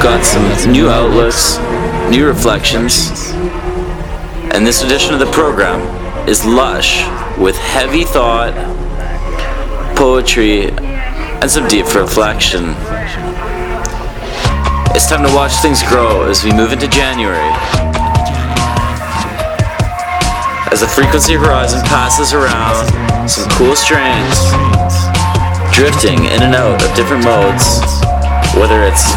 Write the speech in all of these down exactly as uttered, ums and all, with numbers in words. got some new outlooks, new reflections, and this edition of the program is lush with heavy thought, poetry, and some deep reflection. It's time to watch things grow as we move into January. As the frequency horizon passes around some cool strains, drifting in and out of different modes, whether it's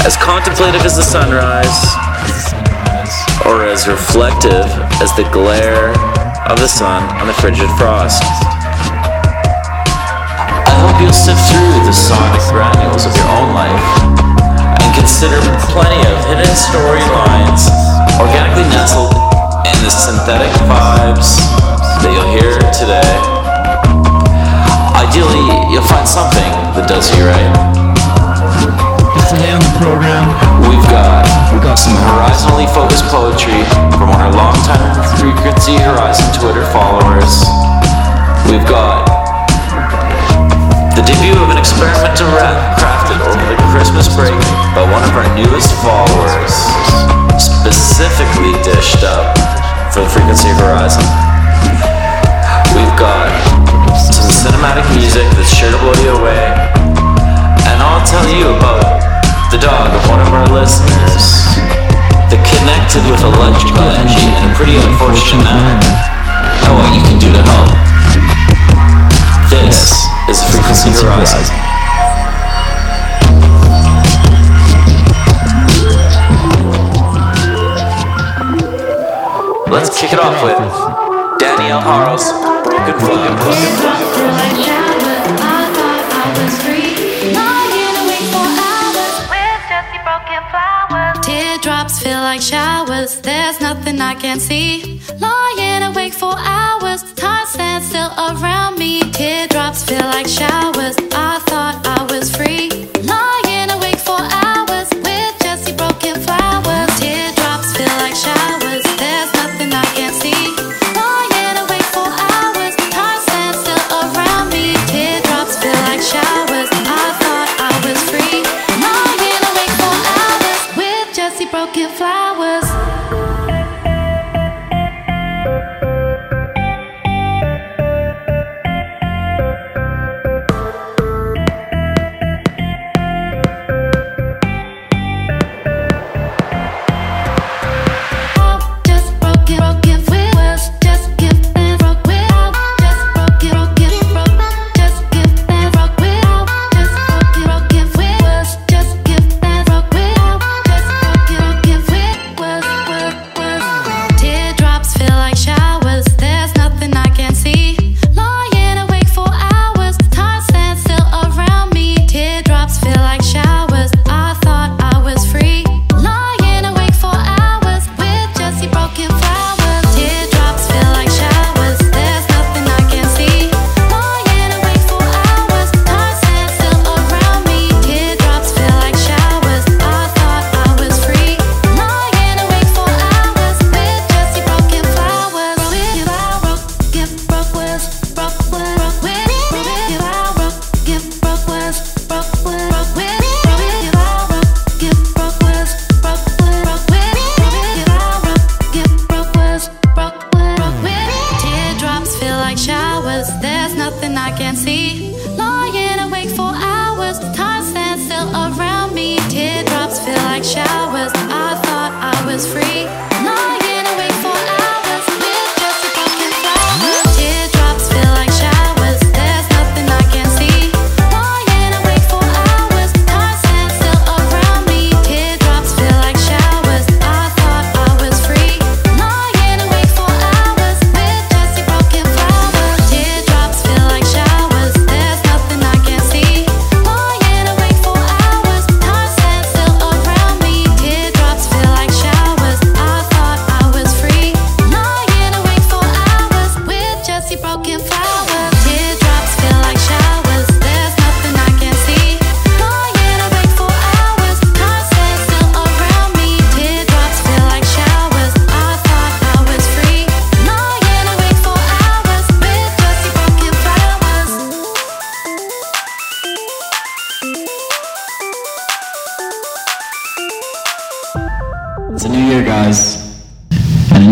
as contemplative as the sunrise, or as reflective as the glare of the sun on the frigid frost. I hope you'll sift through the sonic granules of your own life, and consider plenty of hidden storylines organically nestled in the synthetic vibes that you'll hear today. Ideally, you'll find something that does you right. Today on the program, we've got we've got some horizontally focused poetry from our longtime Frequency Horizon Twitter followers. We've got the debut of an experimental rap crafted over the Christmas break by one of our newest followers, specifically dished up for the Frequency Horizon. We've got some cinematic music that's sure to blow you away, and I'll tell you about the dog of one of our listeners that connected with electrical energy in a pretty unfortunate manner, and what you can do to help. This is Frequency Horizon. Let's kick it off with Daniel Haros. Good fucking fucking fucking. Teardrops feel like showers. There's nothing I can't see. Lying awake for hours. Time stands still around me. Teardrops feel like showers. I thought I was free. Lying awake for hours with just the broken flowers. Teardrops feel like showers. There's nothing I can see. Lying awake for hours. Time stands still around me. Teardrops feel like showers. I thought I was free. Lying awake for hours with just the broken flowers. I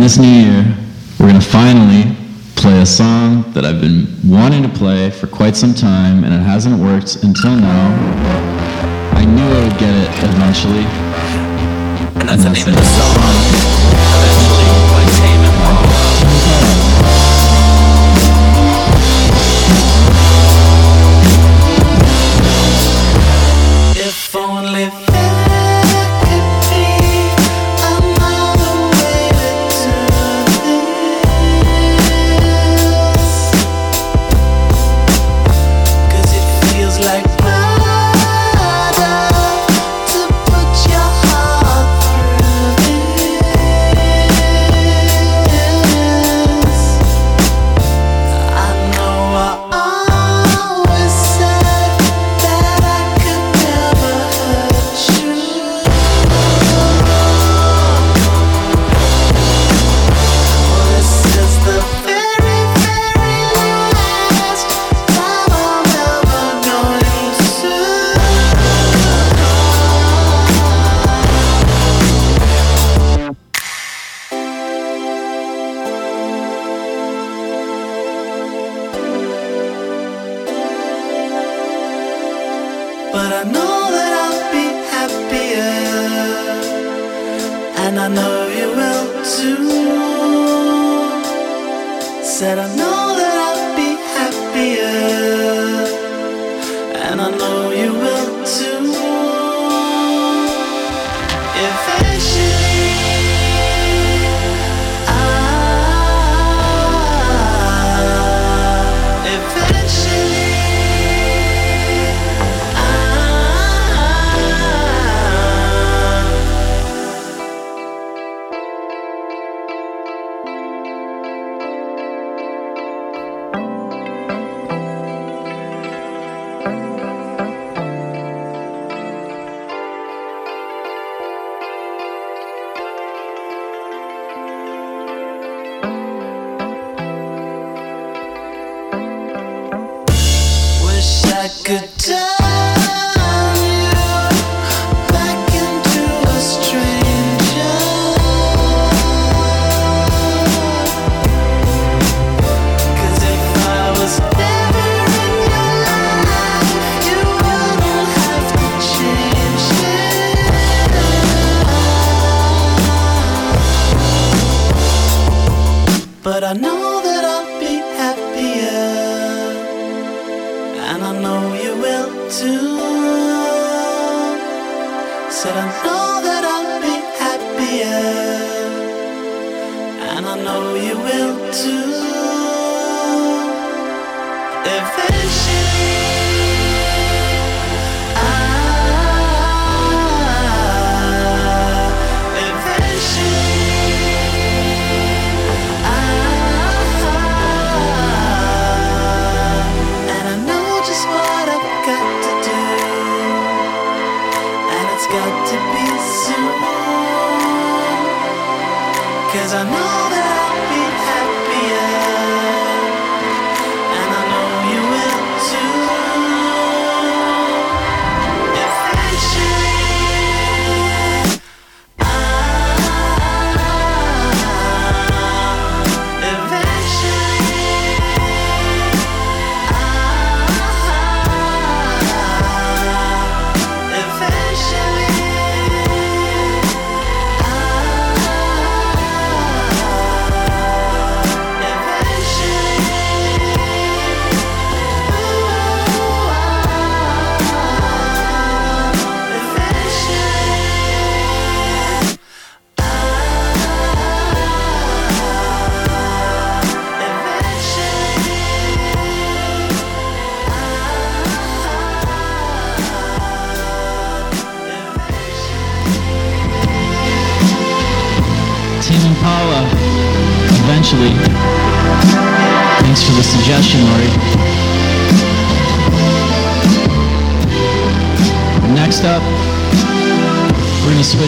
this new year, we're going to finally play a song that I've been wanting to play for quite some time, and it hasn't worked until now. I knew I would get it eventually. And that's, and that's the name of the song. Eventually, by Tame and Wild. If only there could be another way to do this, 'cause it feels like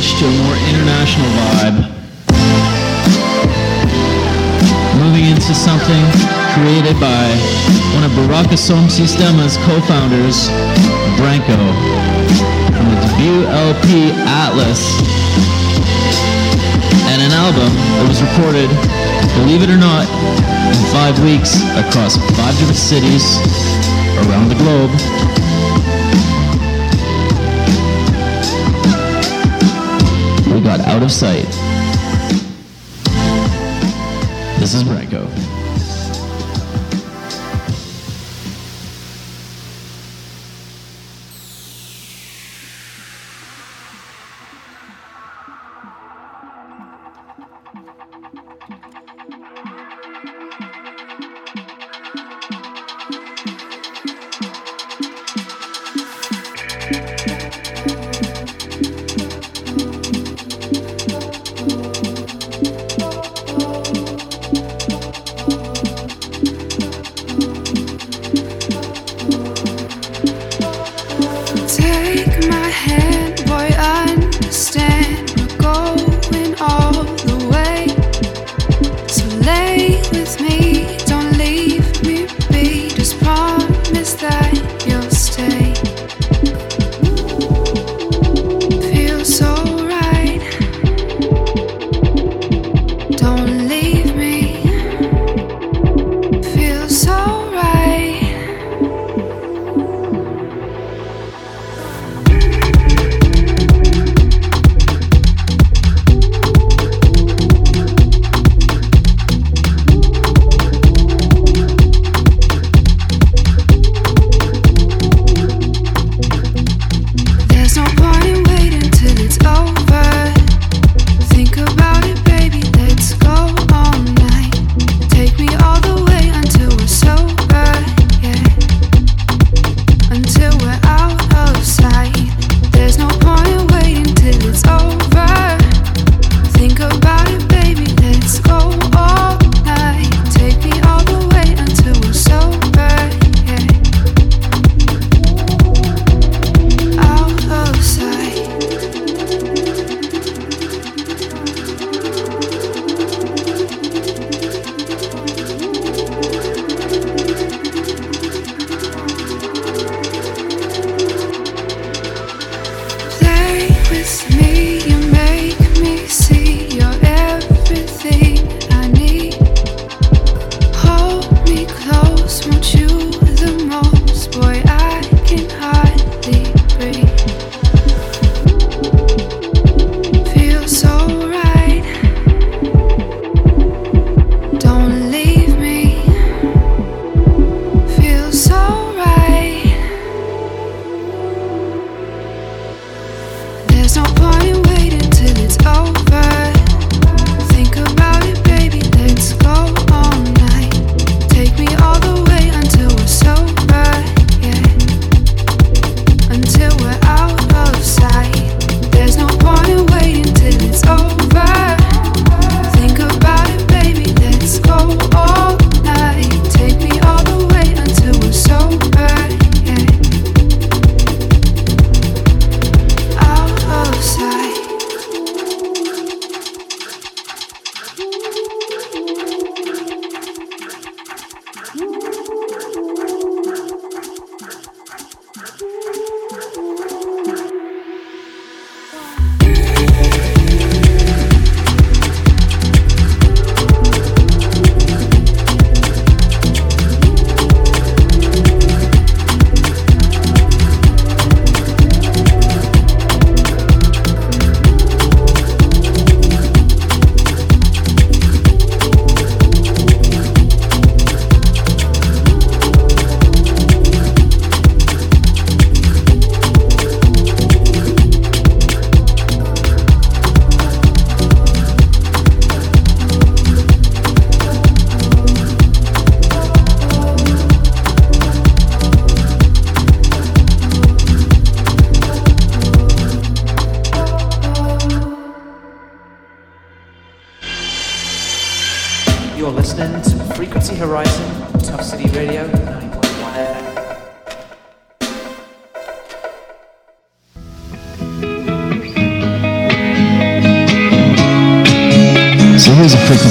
to a more international vibe, moving into something created by one of Baraka Som Sistema's co-founders, Branko, from the debut L P Atlas. and an album that was recorded, believe it or not, in five weeks across five different cities around the globe. We got Out of Sight. This is Branko.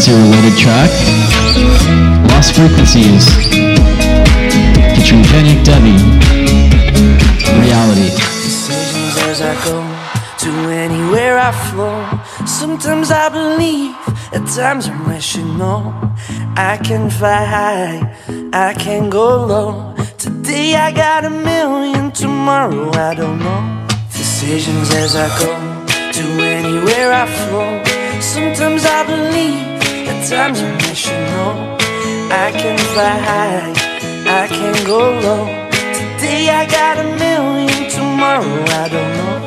Related track, Lost Frequencies, featuring Panic Debbie, Reality. Decisions as I go to anywhere I flow. Some Sometimes I'm wishing, no, I can fly high, I can go low. Today I got a million, tomorrow I don't know. Decisions as I go, to anywhere I flow. Sometimes I believe, at times I'm wishing, no, I can fly high, I can go low. Today I got a million, tomorrow I don't know.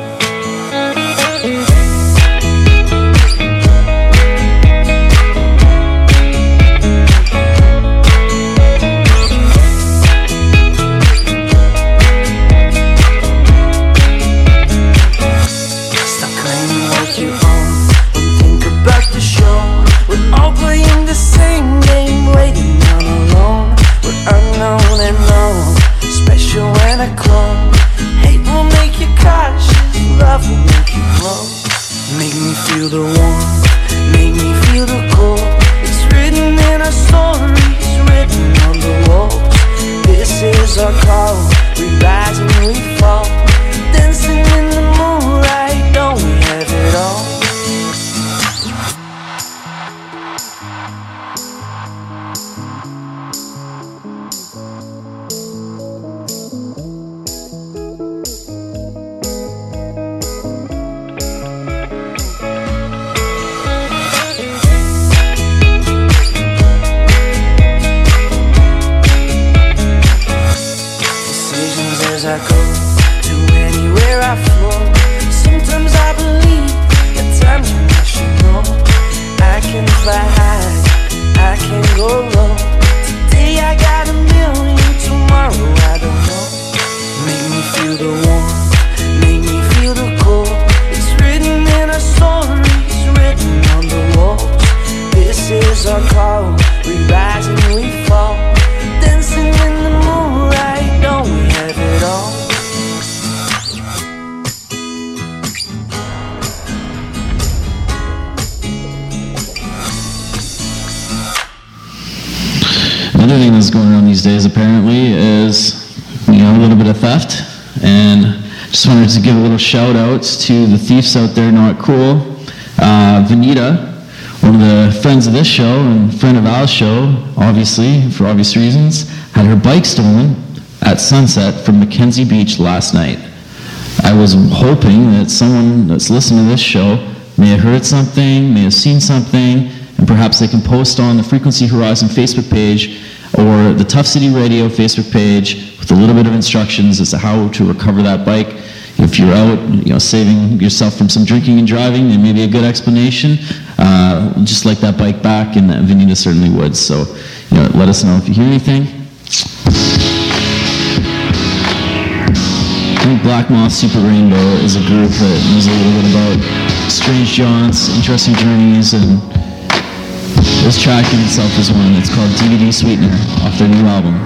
Love will make you grow. Make me feel the warmth, make me feel the cold. It's written in our stories, written on the walls. This is our call, we rise and we fall. Dancing in the moonlight, don't we have it all? Another thing that's going on these days apparently is, you know, a little bit of theft, and just wanted to give a little shout outs to the thieves out there. Not cool. uh, Vanita, one of the friends of this show and friend of our show, obviously for obvious reasons, had her bike stolen at sunset from Mackenzie Beach last night. I was hoping that someone that's listening to this show may have heard something, may have seen something, and perhaps they can post on the Frequency Horizon Facebook page or the Tough City Radio Facebook page with a little bit of instructions as to how to recover that bike. If you're out, you know, saving yourself from some drinking and driving, there may be a good explanation. Uh, just like that bike back, and Vanita certainly would. So, you know, let us know if you hear anything. I think Black Moth Super Rainbow is a group that knows a little bit about strange jaunts, interesting journeys, and this track in itself is one that's called D V D Sweetener off their new album.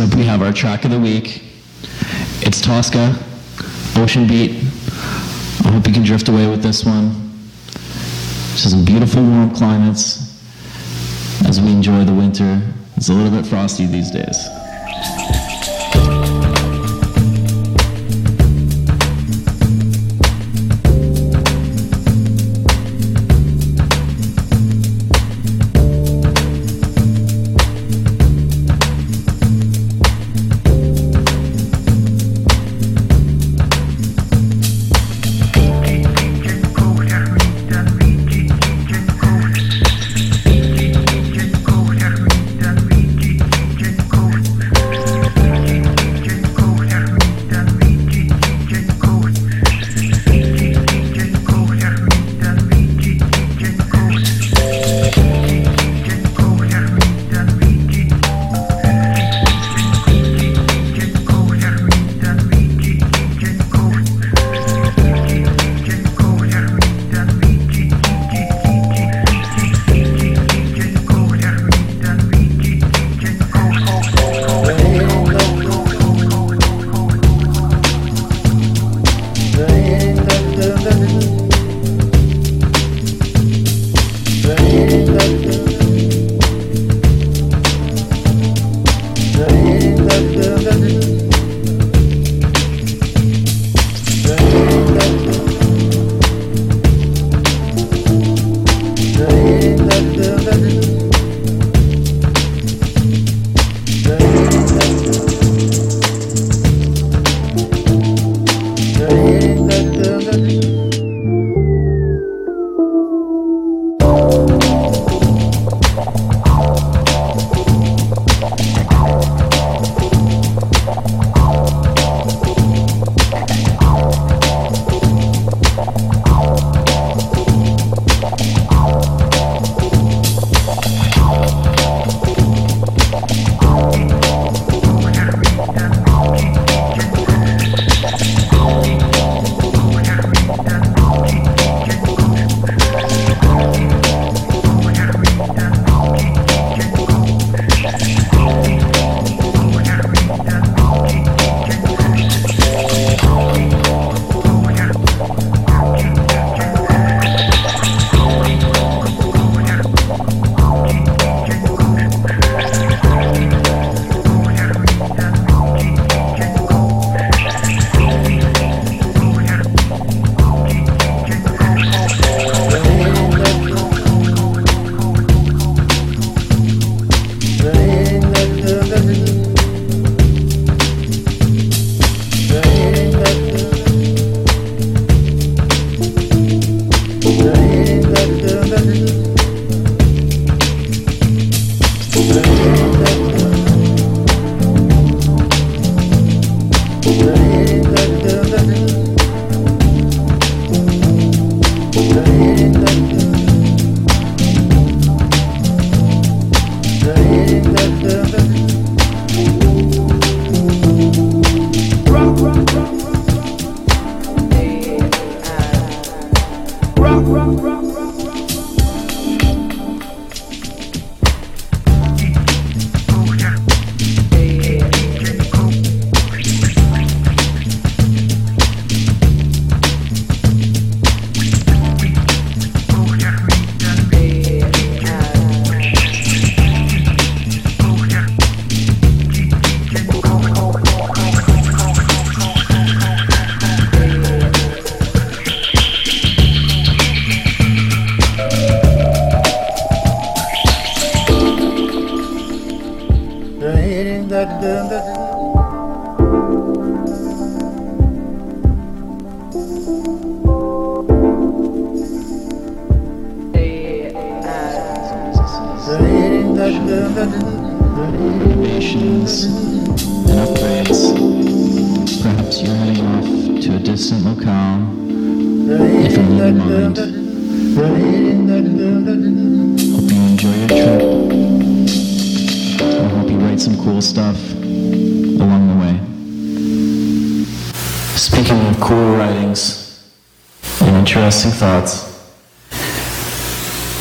Up, we have our track of the week. It's Tosca, Ocean Beat. I hope you can drift away with this one. It's just some beautiful warm climates as we enjoy the winter. It's a little bit frosty these days.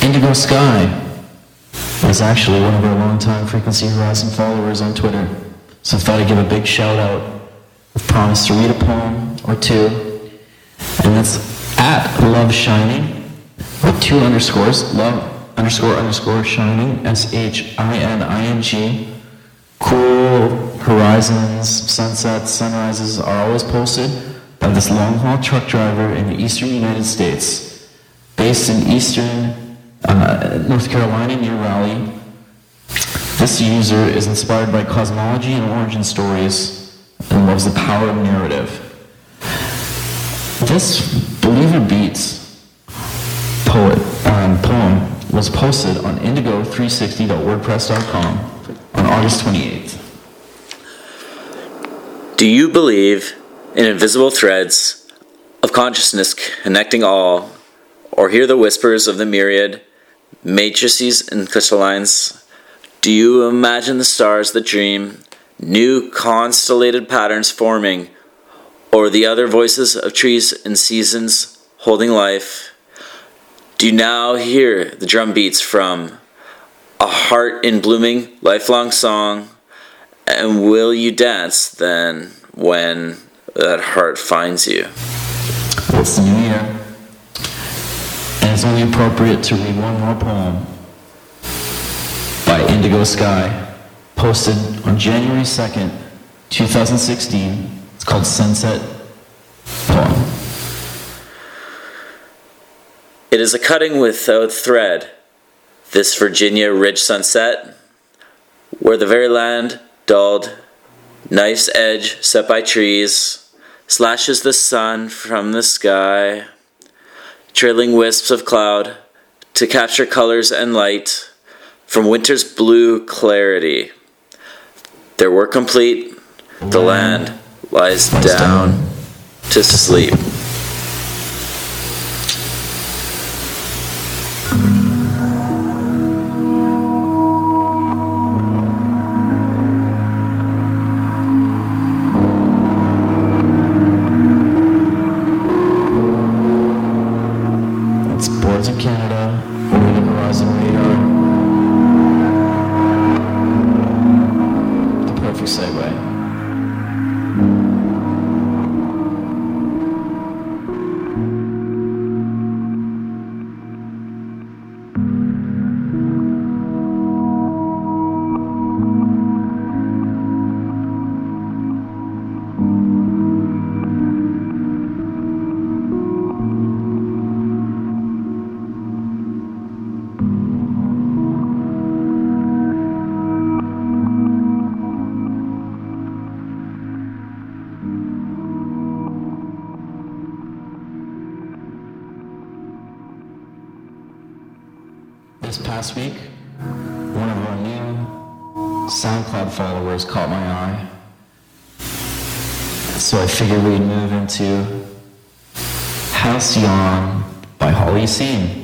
Indigo Sky was actually one of our longtime Frequency Horizon followers on Twitter, so I thought I'd give a big shout out. I've promised to read a poem or two, and that's at Love__shining with two underscores, love underscore underscore shining, S H I N I N G. Cool horizons, sunsets, sunrises are always posted by this long-haul truck driver in the eastern United States, based in eastern uh, North Carolina near Raleigh. This user is inspired by cosmology and origin stories and loves the power of narrative. This Believer Beats poet, um, poem was posted on indigo three sixty dot wordpress dot com on August twenty-eighth. Do you believe in invisible threads of consciousness connecting all, or hear the whispers of the myriad matrices and crystallines? Do you imagine the stars that dream, new constellated patterns forming, or the other voices of trees and seasons holding life? Do you now hear the drum beats from a heart in blooming, lifelong song? And will you dance then when that heart finds you? It's the new year, and it's only appropriate to read one more poem by Indigo Sky, posted on January second, twenty sixteen. It's called Sunset Poem. It is a cutting without thread, this Virginia Ridge sunset, where the very land dulled, knife's edge set by trees, slashes the sun from the sky, trailing wisps of cloud to capture colors and light from winter's blue clarity. Their work complete, the land lies down to sleep. this past week, one of our new SoundCloud followers caught my eye. So I figured we'd move into Halcyon by Holly Seen.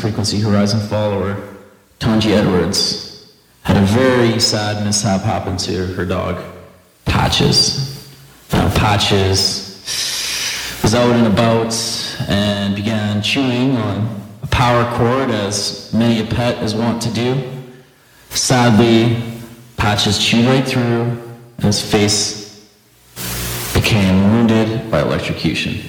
frequency horizon follower, Tonji Edwards, had a very sad mishap happen to her dog, Patches. Now, Patches was out and about and began chewing on a power cord, as many a pet is wont to do. Sadly, Patches chewed right through, and his face became wounded by electrocution.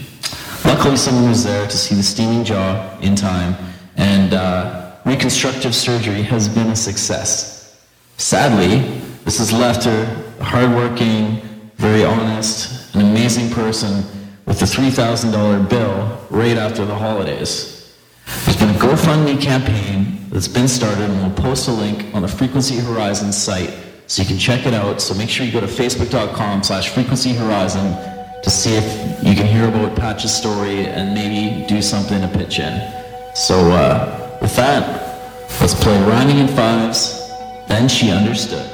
Luckily, someone was there to see the steaming jaw in time, and uh, reconstructive surgery has been a success. Sadly, this has left her a hardworking, very honest, an amazing person with a three thousand dollars bill right after the holidays. There's been a GoFundMe campaign that's been started, and we'll post a link on the Frequency Horizon site so you can check it out. So make sure you go to facebook.com slash Frequency Horizon to see if you can hear about Patch's story and maybe do something to pitch in. So uh, with that, let's play Rani in Fives, Then She Understood.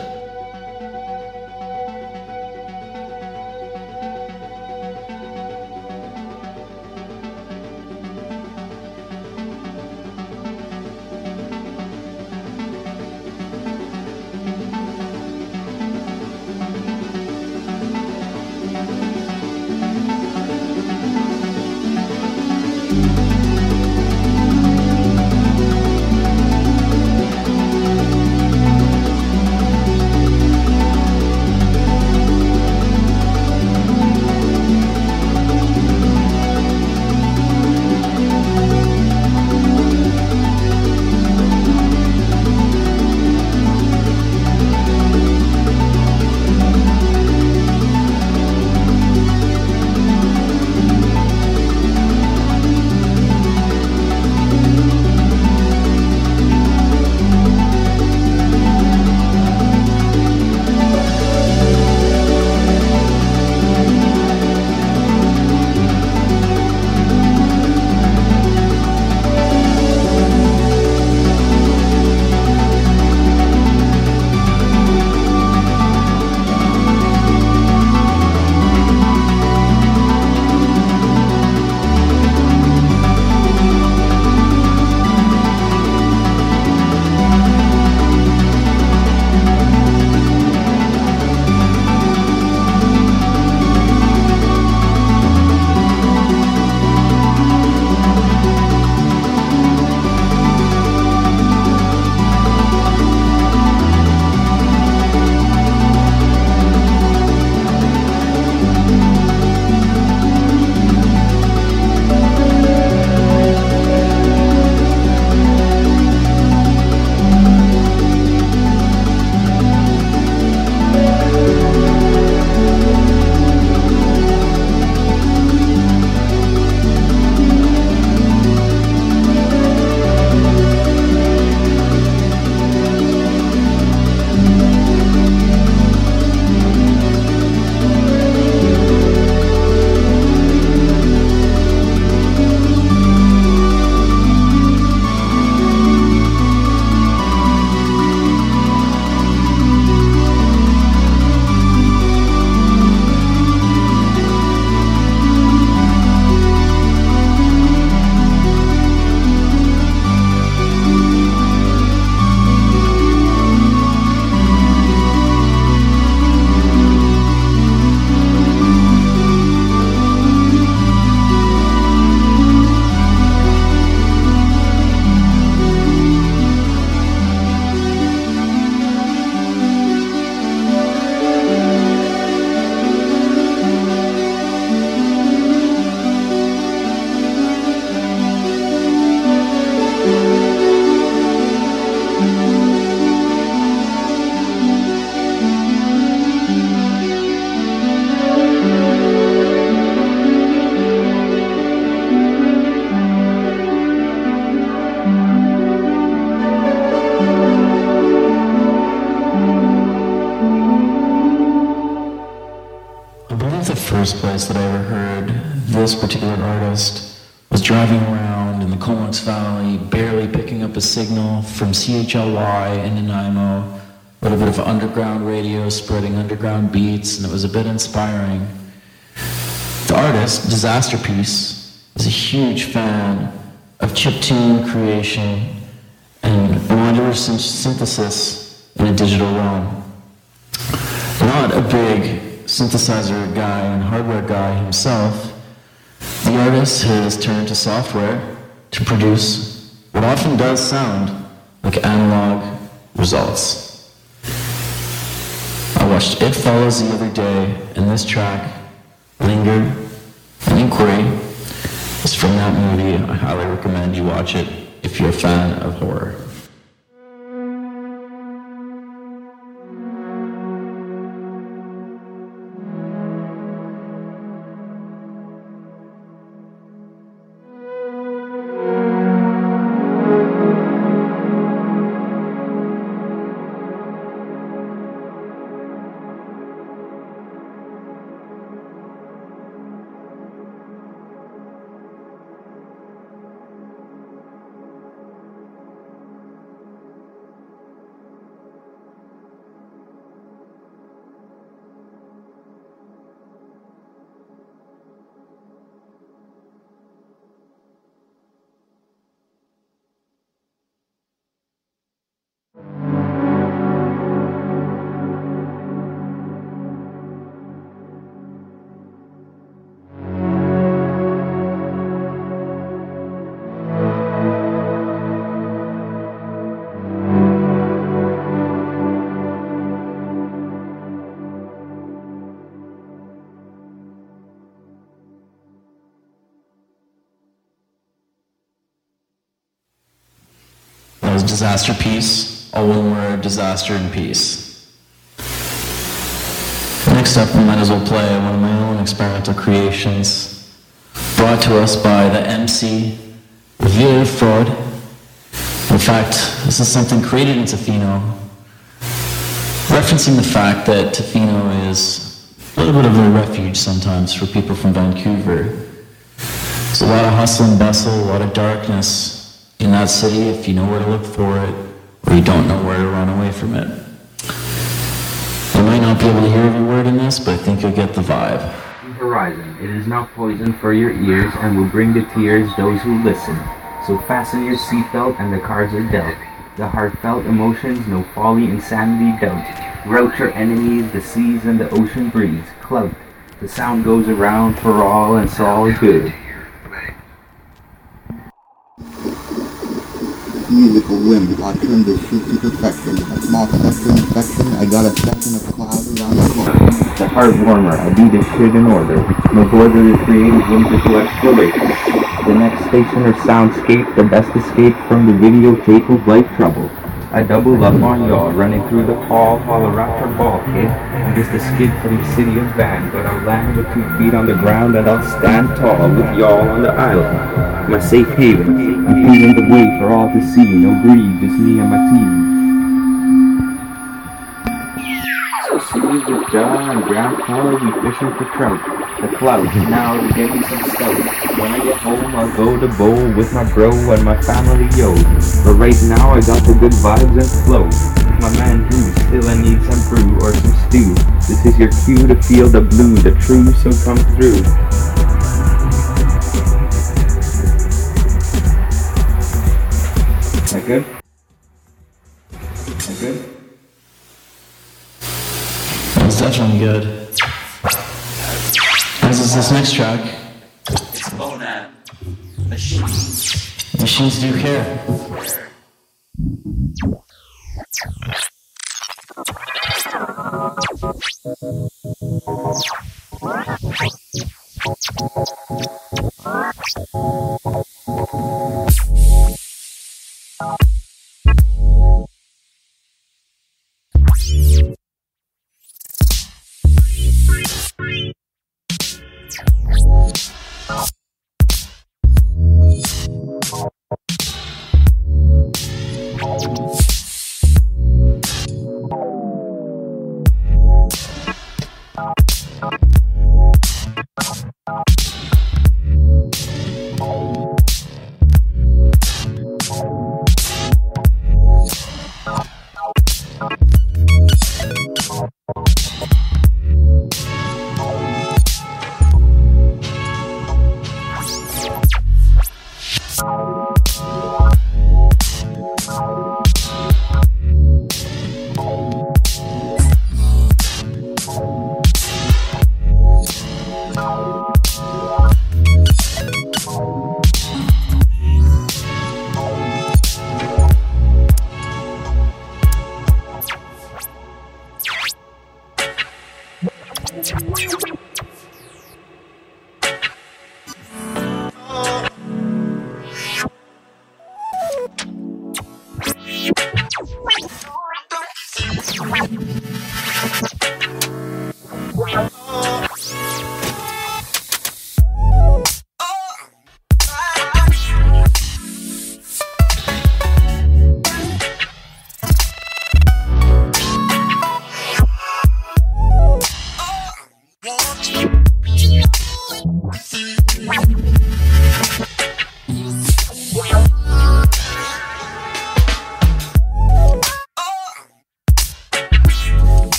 From C H L Y in Nanaimo, a little bit of underground radio spreading underground beats, and it was a bit inspiring. The artist, Disasterpiece, is a huge fan of chiptune creation and modular synthesis in a digital realm. Not a big synthesizer guy and hardware guy himself, the artist has turned to software to produce what often does sound like analog results. I watched It Follows the other day, and this track, Linger, an Inquiry, is from that movie. I highly recommend you watch it if you're a fan of horror. Disasterpiece, all one word, disaster and peace. Next up, we might as well play one of my own experimental creations, brought to us by the M C, Veer Fraud. In fact, this is something created in Tofino, referencing the fact that Tofino is a little bit of a refuge sometimes for people from Vancouver. There's a lot of hustle and bustle, a lot of darkness in that city, if you know where to look for it, or you don't know where to run away from it. You might not be able to hear every word in this, but I think you'll get the vibe. Horizon, it is not poison for your ears and will bring to tears those who listen. So fasten your seatbelt and the cards are dealt. The heartfelt emotions, no folly, insanity dealt. Rout your enemies, the seas and the ocean breeze. Club, the sound goes around for all and it's all good. Musical whim, I turn the sheet to perfection. A small spectrum infection, I got a section of clouds around the floor. The heart warmer, I do this shit in order. No border to creative whimsical exploration. The next station or soundscape, the best escape from the videotape of life trouble. I double up on y'all, running through the hall, holler after ball, kid. I'm just a skid from the city of Van, but I'll land with two feet on the ground and I'll stand tall with y'all on the island. My safe haven, I'm paving the way for all to see, no greed, just me and my team. So seas with jaw and ground collar, we fishing for trout. The clouds, now we're getting some stout. When I get home, I'll go to bowl with my bro and my family, yo. But right now, I got the good vibes and flow. My man Drew, still I need some brew or some stew. This is your cue to feel the blue, the true, so come through. That good? That good? That was definitely good. As is this next track. Bonad Machines. Machines do care.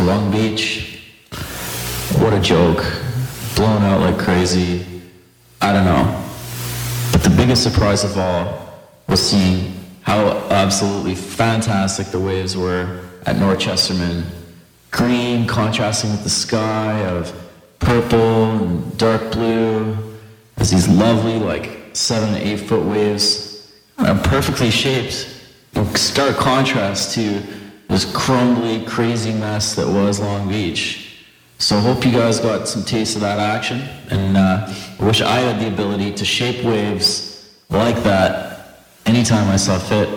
to Long Beach. What a joke. Blown out like crazy. I don't know. But the biggest surprise of all was seeing how absolutely fantastic the waves were at North Chesterman. Green contrasting with the sky of purple and dark blue. There's these lovely like seven to eight foot waves, uh, perfectly shaped, in stark contrast to this crumbly, crazy mess that was Long Beach. So I hope you guys got some taste of that action, and uh, I wish I had the ability to shape waves like that anytime I saw fit.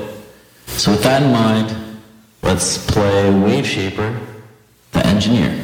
So with that in mind, let's play Wave Shaper, the Engineer.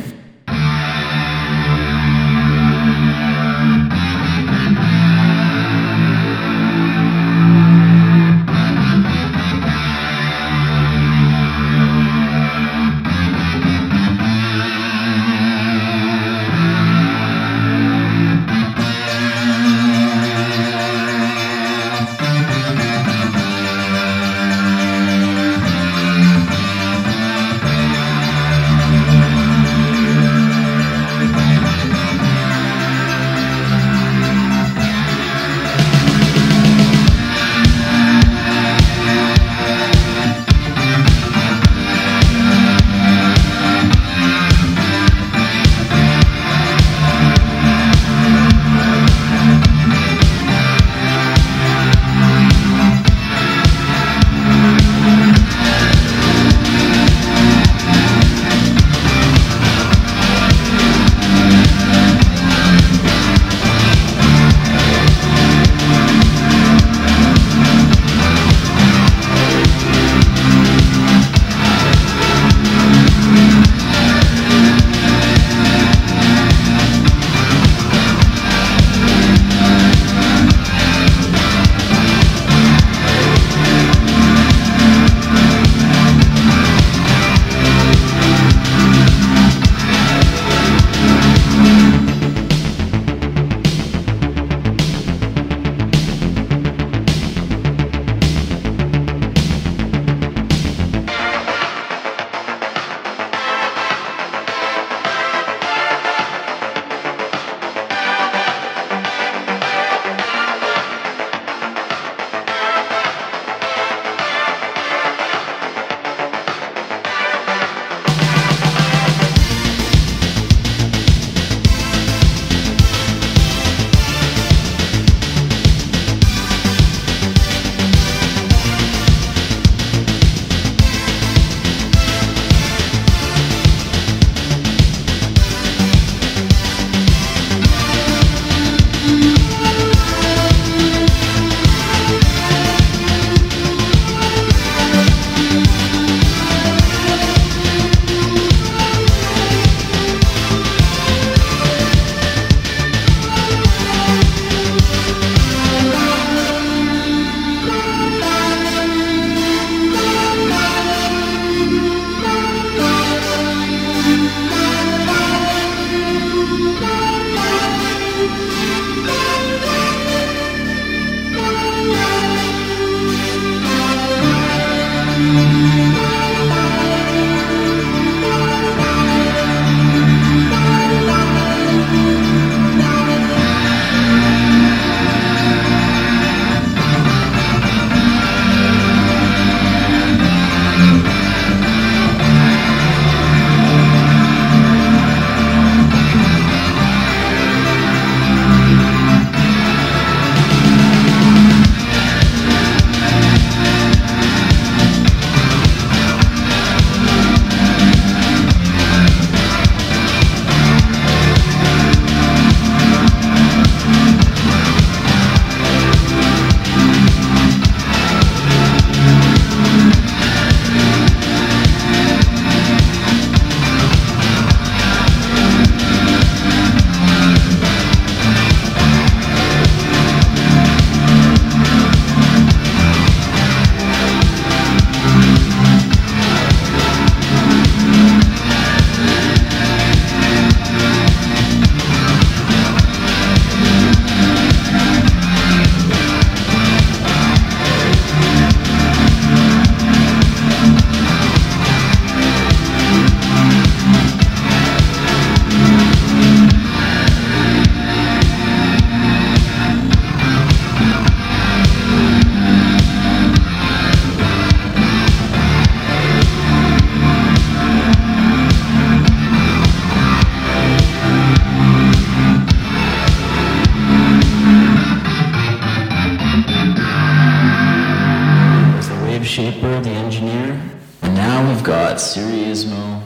Series Mo,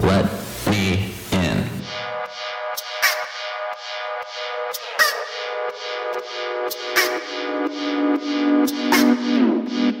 let me in.